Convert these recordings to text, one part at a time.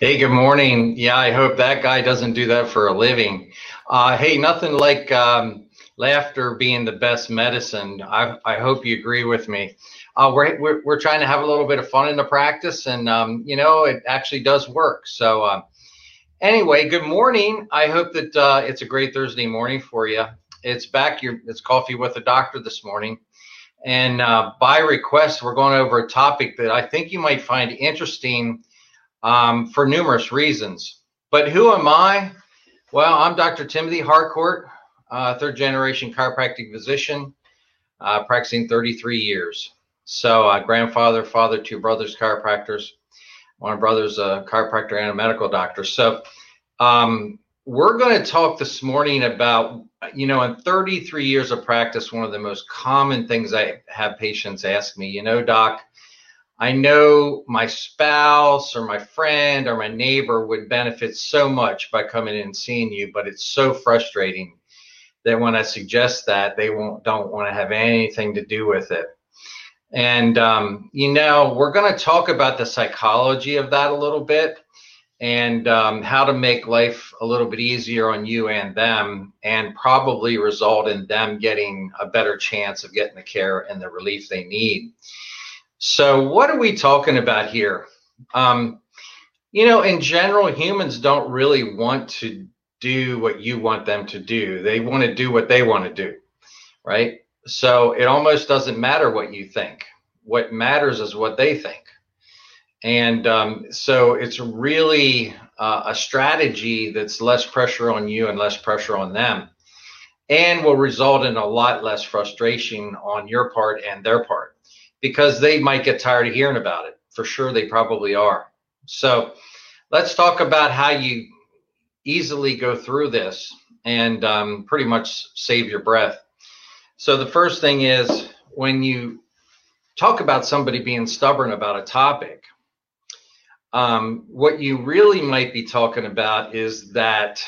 Hey, good morning. Yeah, I hope that guy doesn't do that for a living. Hey, nothing like laughter being the best medicine. I hope you agree with me. We're trying to have a little bit of fun in the practice, and you know, it actually does work. So anyway, good morning. I hope that it's a great Thursday morning for you. It's back. It's Coffee with the Doctor this morning. And by request, we're going over a topic that I think you might find interesting for numerous reasons. But who am I? Well, I'm Dr. Timothy Harcourt, third-generation chiropractic physician, practicing 33 years. So grandfather, father, two brothers, chiropractors. One brother's a chiropractor and a medical doctor. So we're going to talk this morning about, you know, in 33 years of practice, one of the most common things I have patients ask me, you know, doc, I know my spouse or my friend or my neighbor would benefit so much by coming in and seeing you, but it's so frustrating that when I suggest that, they don't want to have anything to do with it. And, you know, we're going to talk about the psychology of that a little bit, and how to make life a little bit easier on you and them, and probably result in them getting a better chance of getting the care and the relief they need. So what are we talking about here? You know, in general, humans don't really want to do what you want them to do. They want to do what they want to do, right? So it almost doesn't matter what you think. What matters is what they think. And so it's really a strategy that's less pressure on you and less pressure on them, and will result in a lot less frustration on your part and their part, because they might get tired of hearing about it. For sure, they probably are. So let's talk about how you easily go through this and pretty much save your breath. So the first thing is, when you talk about somebody being stubborn about a topic, what you really might be talking about is that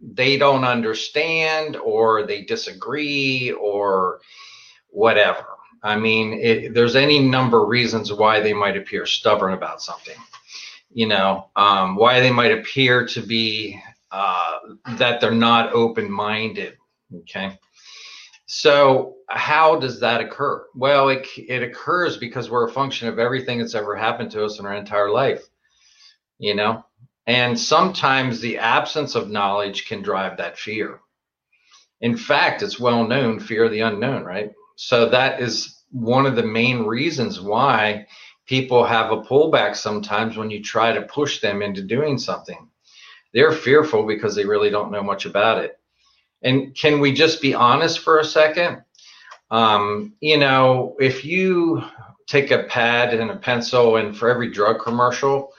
they don't understand, or they disagree, or whatever. I mean, there's any number of reasons why they might appear stubborn about something, you know, why they might appear to be that they're not open-minded. Okay. So how does that occur? Well, it occurs because we're a function of everything that's ever happened to us in our entire life, you know, and sometimes the absence of knowledge can drive that fear. In fact, it's well known, fear of the unknown, right? So that is one of the main reasons why people have a pullback sometimes when you try to push them into doing something. They're fearful because they really don't know much about it. And can we just be honest for a second? You know, if you take a pad and a pencil, and for every drug commercial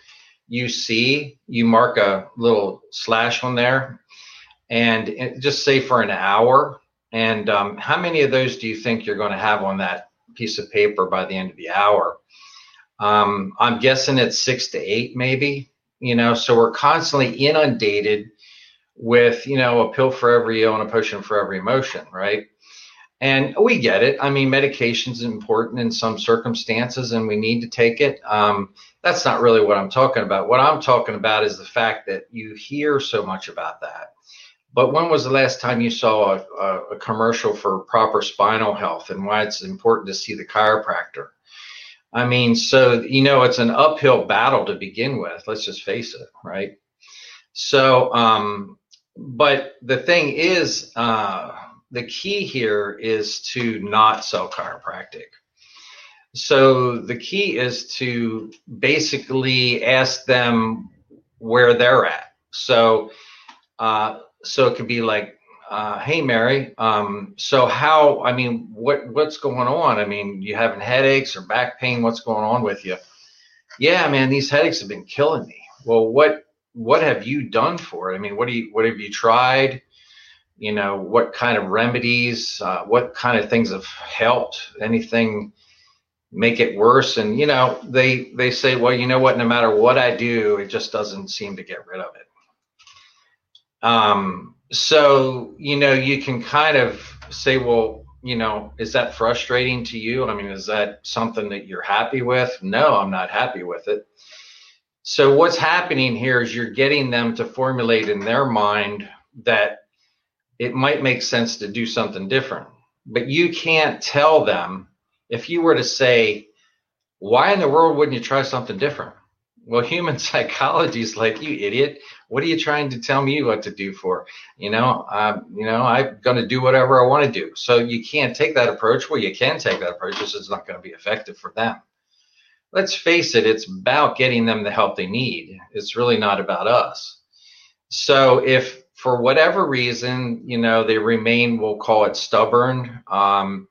you see, you mark a little slash on there, and just say for an hour. And how many of those do you think you're going to have on that piece of paper by the end of the hour? I'm guessing it's 6 to 8, maybe, you know, so we're constantly inundated with, you know, a pill for every ill and a potion for every emotion, right? And we get it. I mean, medication is important in some circumstances, and we need to take it. That's not really what I'm talking about. What I'm talking about is the fact that you hear so much about that. But when was the last time you saw a commercial for proper spinal health, and why it's important to see the chiropractor? I mean, so, you know, it's an uphill battle to begin with. Let's just face it, right? So, but the thing is, the key here is to not sell chiropractic. So the key is to basically ask them where they're at. So, so it could be like, hey, Mary, so how, I mean, what's going on? I mean, you having headaches or back pain? What's going on with you? Yeah, man, these headaches have been killing me. Well, what have you done for it? I mean, what have you tried? You know, what kind of remedies, what kind of things have helped? Anything make it worse? And, you know, they say, well, you know what, no matter what I do, it just doesn't seem to get rid of it. So, you know, you can kind of say, well, you know, is that frustrating to you? I mean, is that something that you're happy with? No, I'm not happy with it. So what's happening here is you're getting them to formulate in their mind that it might make sense to do something different. But you can't tell them, if you were to say, why in the world wouldn't you try something different? Well, human psychology is like, you idiot, what are you trying to tell me what to do for? I'm going to do whatever I want to do. So you can't take that approach. Well, you can take that approach. This is not going to be effective for them. Let's face it, it's about getting them the help they need. It's really not about us. So if for whatever reason, they remain, we'll call it stubborn, and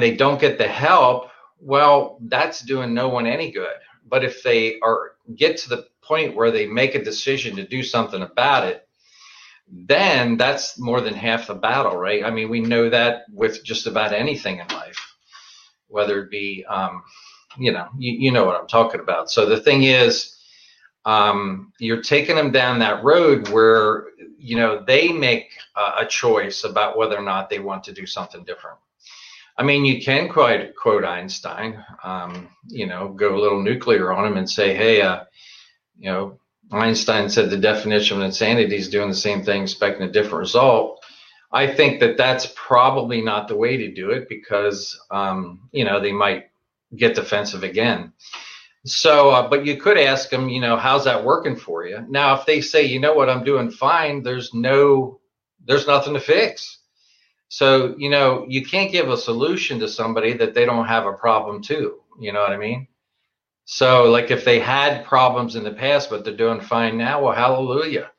they don't get the help, well, that's doing no one any good. But if they get to the point where they make a decision to do something about it, then that's more than half the battle, right? I mean, we know that with just about anything in life, whether it be, you know what I'm talking about. So the thing is, you're taking them down that road where, they make a choice about whether or not they want to do something different. I mean, you can quote Einstein, go a little nuclear on him and say, hey, Einstein said the definition of insanity is doing the same thing, expecting a different result. I think that that's probably not the way to do it because, they might get defensive again. So, but you could ask them, how's that working for you? Now, if they say, you know what, I'm doing fine, there's nothing to fix. So, you can't give a solution to somebody that they don't have a problem to, you know what I mean? So like if they had problems in the past, but they're doing fine now, well, hallelujah,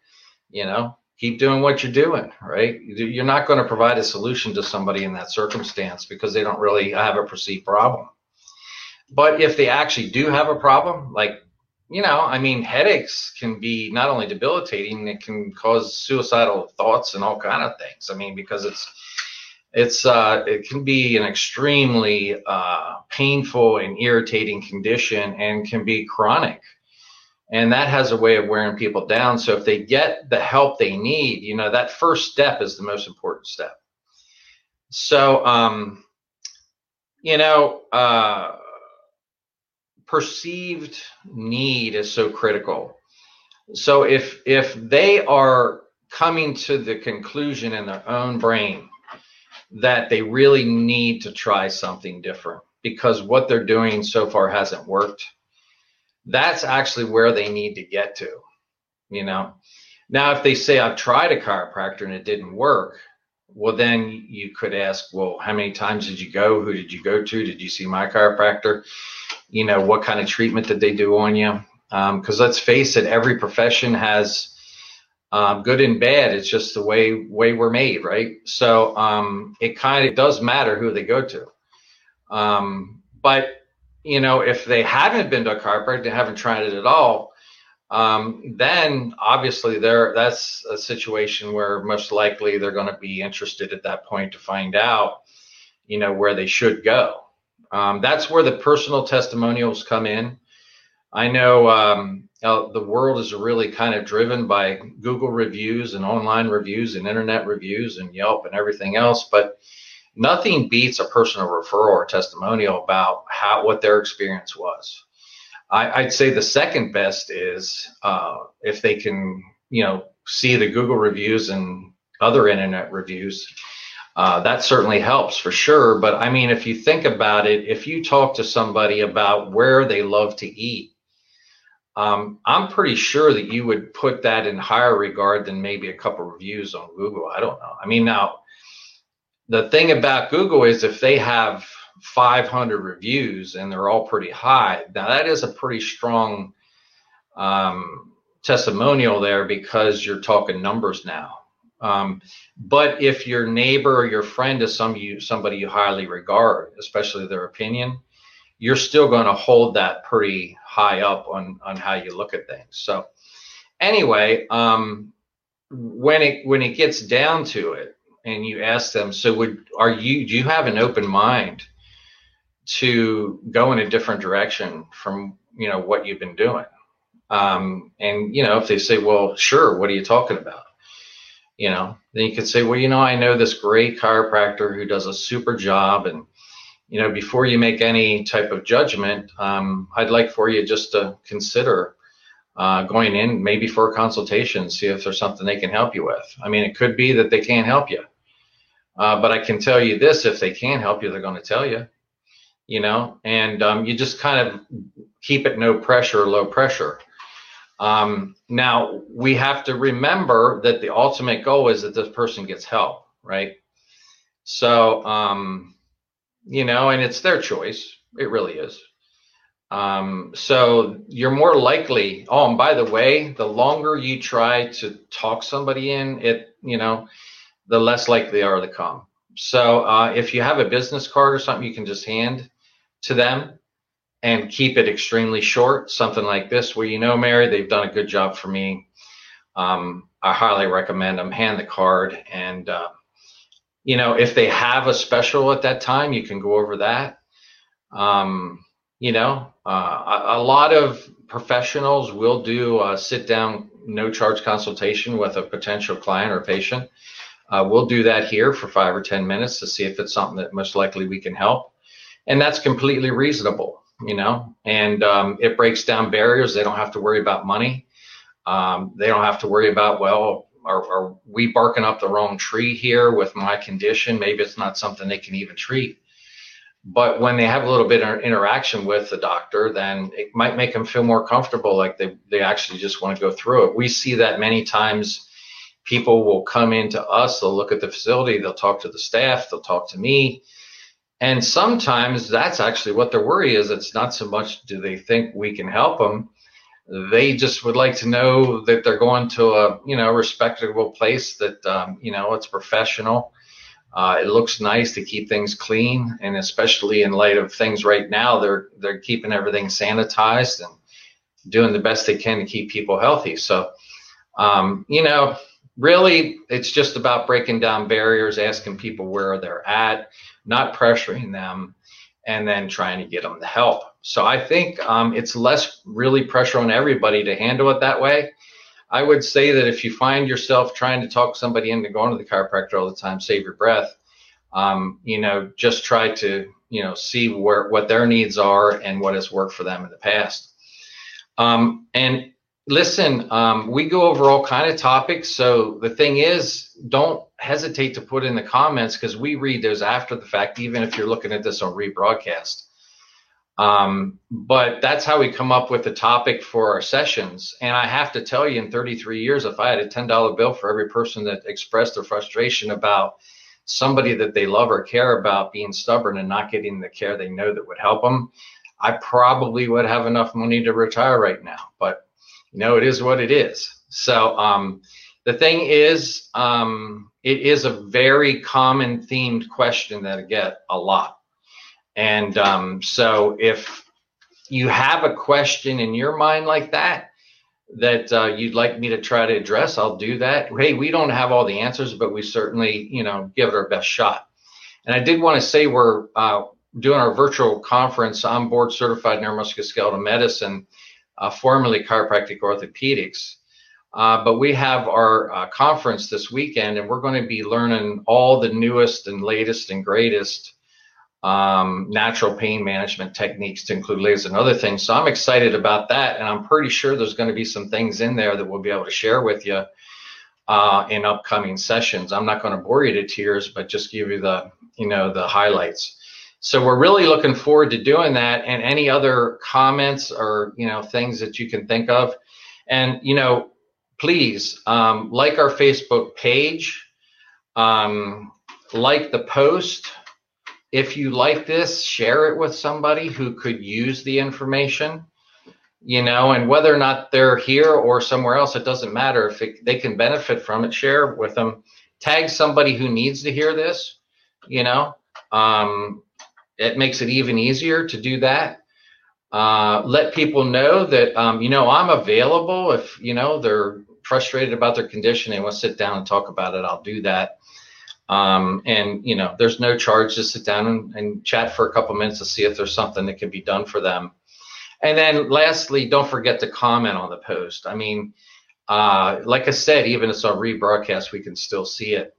keep doing what you're doing, right? You're not going to provide a solution to somebody in that circumstance because they don't really have a perceived problem. But if they actually do have a problem, like, headaches can be not only debilitating, it can cause suicidal thoughts and all kinds of things. I mean, because it can be an extremely painful and irritating condition and can be chronic. And that has a way of wearing people down. So if they get the help they need, that first step is the most important step. So, perceived need is so critical. So if they are coming to the conclusion in their own brain that they really need to try something different because what they're doing so far hasn't worked, that's actually where they need to get to, Now, if they say, I've tried a chiropractor and it didn't work, well, then you could ask, well, how many times did you go? Who did you go to? Did you see my chiropractor? What kind of treatment did they do on you? Because let's face it, every profession has good and bad. It's just the way we're made, right? So it kind of does matter who they go to. But, if they haven't been to a chiropractor, they haven't tried it at all, then obviously that's a situation where most likely they're going to be interested at that point to find out, where they should go. That's where the personal testimonials come in. I know the world is really kind of driven by Google reviews and online reviews and internet reviews and Yelp and everything else, but nothing beats a personal referral or testimonial about what their experience was. I'd say the second best is if they can, see the Google reviews and other internet reviews. That certainly helps for sure. But I mean, if you think about it, if you talk to somebody about where they love to eat, I'm pretty sure that you would put that in higher regard than maybe a couple reviews on Google. I don't know. I mean, now, the thing about Google is if they have 500 reviews and they're all pretty high, now that is a pretty strong testimonial there because you're talking numbers now. But if your neighbor or your friend is somebody you highly regard, especially their opinion, you're still going to hold that pretty high up on how you look at things. So anyway, when it gets down to it and you ask them, so do you have an open mind to go in a different direction from, what you've been doing? And if they say, well, sure, what are you talking about? Then you could say, well, I know this great chiropractor who does a super job. And, before you make any type of judgment, I'd like for you just to consider going in maybe for a consultation, see if there's something they can help you with. I mean, it could be that they can't help you. But I can tell you this, if they can help you, they're going to tell you, you know, and you just kind of keep it no pressure, low pressure. Now, we have to remember that the ultimate goal is that this person gets help, right? So, you know, and it's their choice. It really is. So you're more likely, oh, and by the way, the longer you try to talk somebody in it, you know, the less likely they are to come. So if you have a business card or something, you can just hand to them and keep it extremely short, something like this, where, you know, Mary, they've done a good job for me. I highly recommend them. Hand the card. And, you know, if they have a special at that time, you can go over that. You know, a lot of professionals will do a sit down, no charge consultation with a potential client or patient. We'll do that here for 5 or 10 minutes to see if it's something that most likely we can help. And that's completely reasonable, you know, and it breaks down barriers. They don't have to worry about money. They don't have to worry about, well, are we barking up the wrong tree here with my condition? Maybe it's not something they can even treat. But when they have a little bit of interaction with the doctor, then it might make them feel more comfortable, like they actually just want to go through it. We see that many times. People will come into us, they'll look at the facility, they'll talk to the staff, they'll talk to me. And sometimes that's actually what their worry is. It's not so much do they think we can help them. They just would like to know that they're going to a, you know, respectable place that, you know, it's professional. It looks nice to keep things clean, and especially in light of things right now, they're keeping everything sanitized and doing the best they can to keep people healthy. So, you know, really, it's just about breaking down barriers, asking people where they're at, not pressuring them, and then trying to get them the help. So I think it's less really pressure on everybody to handle it that way. I would say that if you find yourself trying to talk somebody into going to the chiropractor all the time, save your breath. You know, just try to, you know, see where what their needs are and what has worked for them in the past. And listen, we go over all kinds of topics. So the thing is, don't hesitate to put in the comments, because we read those after the fact, even if you're looking at this on rebroadcast. But that's how we come up with the topic for our sessions. And I have to tell you, in 33 years, if I had a $10 bill for every person that expressed their frustration about somebody that they love or care about being stubborn and not getting the care they know that would help them, I probably would have enough money to retire right now. But you know, it is what it is. So the thing is, it is a very common themed question that I get a lot. And so if you have a question in your mind like that, that you'd like me to try to address, I'll do that. Hey, we don't have all the answers, but we certainly, you know, give it our best shot. And I did want to say we're doing our virtual conference. I'm board certified neuromusculoskeletal medicine, formerly chiropractic orthopedics, but we have our conference this weekend, and we're going to be learning all the newest and latest and greatest natural pain management techniques to include lasers and other things. So I'm excited about that, and I'm pretty sure there's going to be some things in there that we'll be able to share with you in upcoming sessions. I'm not going to bore you to tears, but just give you the, you know, the highlights. So we're really looking forward to doing that, and any other comments or, you know, things that you can think of. And, you know, please like our Facebook page, like the post. If you like this, share it with somebody who could use the information, you know, and whether or not they're here or somewhere else, it doesn't matter. If they can benefit from it, share it with them. Tag somebody who needs to hear this, you know. It makes it even easier to do that. Let people know that, you know, I'm available. If, you know, they're frustrated about their condition, they want to sit down and talk about it, I'll do that. And, you know, there's no charge to sit down and chat for a couple minutes to see if there's something that can be done for them. And then lastly, don't forget to comment on the post. I mean, like I said, even if it's on rebroadcast, we can still see it.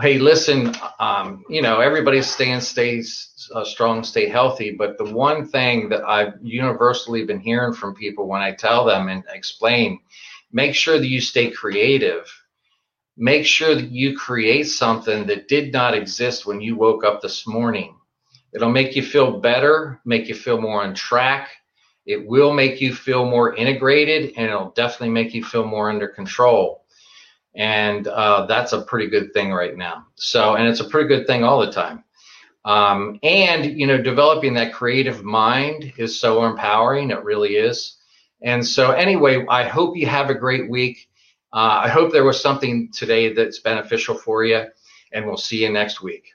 hey, listen, everybody's stay strong, stay healthy. But the one thing that I've universally been hearing from people when I tell them and explain, make sure that you stay creative. Make sure that you create something that did not exist when you woke up this morning. It'll make you feel better, make you feel more on track. It will make you feel more integrated, and it'll definitely make you feel more under control. And that's a pretty good thing right now. So, and it's a pretty good thing all the time. Developing that creative mind is so empowering. It really is. And so anyway, I hope you have a great week. I hope there was something today that's beneficial for you, and we'll see you next week.